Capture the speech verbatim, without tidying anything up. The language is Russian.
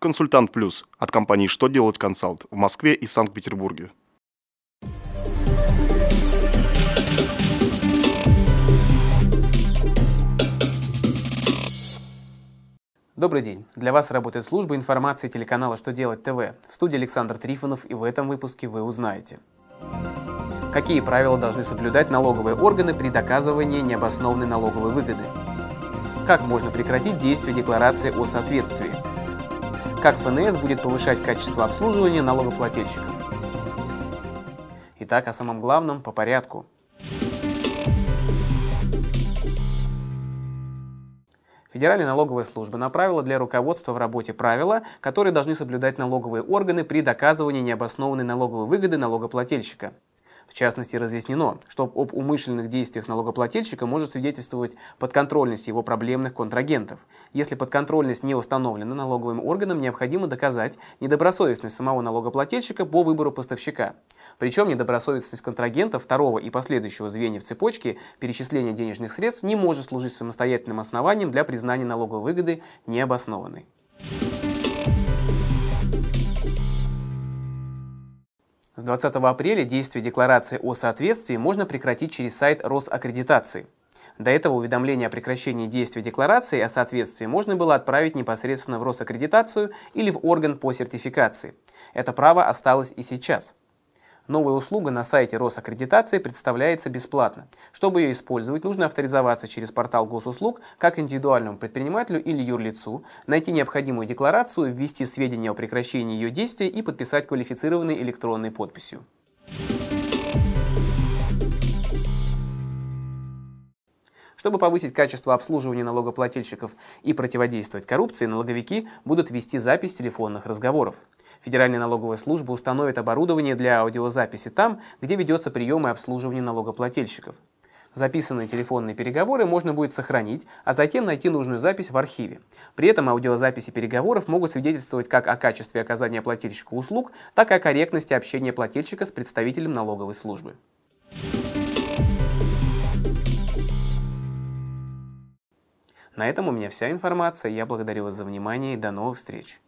«Консультант Плюс» от компании «Что делать консалт» в Москве и Санкт-Петербурге. Добрый день! Для вас работает служба информации телеканала «Что делать ТВ». В студии Александр Трифонов, и в этом выпуске вы узнаете, какие правила должны соблюдать налоговые органы при доказывании необоснованной налоговой выгоды, как можно прекратить действие декларации о соответствии, как ФНС будет повышать качество обслуживания налогоплательщиков. Итак, о самом главном по порядку. Федеральная налоговая служба направила для руководства в работе правила, которые должны соблюдать налоговые органы при доказывании необоснованной налоговой выгоды налогоплательщика. В частности, разъяснено, что об умышленных действиях налогоплательщика может свидетельствовать подконтрольность его проблемных контрагентов. Если подконтрольность не установлена, налоговым органам необходимо доказать недобросовестность самого налогоплательщика по выбору поставщика. Причем недобросовестность контрагента второго и последующего звенья в цепочке перечисления денежных средств не может служить самостоятельным основанием для признания налоговой выгоды необоснованной. С двадцатого апреля действие декларации о соответствии можно прекратить через сайт Росаккредитации. До этого уведомление о прекращении действия декларации о соответствии можно было отправить непосредственно в Росаккредитацию или в орган по сертификации. Это право осталось и сейчас. Новая услуга на сайте Росаккредитации представляется бесплатно. Чтобы ее использовать, нужно авторизоваться через портал Госуслуг как индивидуальному предпринимателю или юрлицу, найти необходимую декларацию, ввести сведения о прекращении ее действия и подписать квалифицированной электронной подписью. Чтобы повысить качество обслуживания налогоплательщиков и противодействовать коррупции, налоговики будут вести запись телефонных разговоров. Федеральная налоговая служба установит оборудование для аудиозаписи там, где ведется прием и обслуживание налогоплательщиков. Записанные телефонные переговоры можно будет сохранить, а затем найти нужную запись в архиве. При этом аудиозаписи переговоров могут свидетельствовать как о качестве оказания плательщику услуг, так и о корректности общения плательщика с представителем налоговой службы. На этом у меня вся информация. Я благодарю вас за внимание и до новых встреч.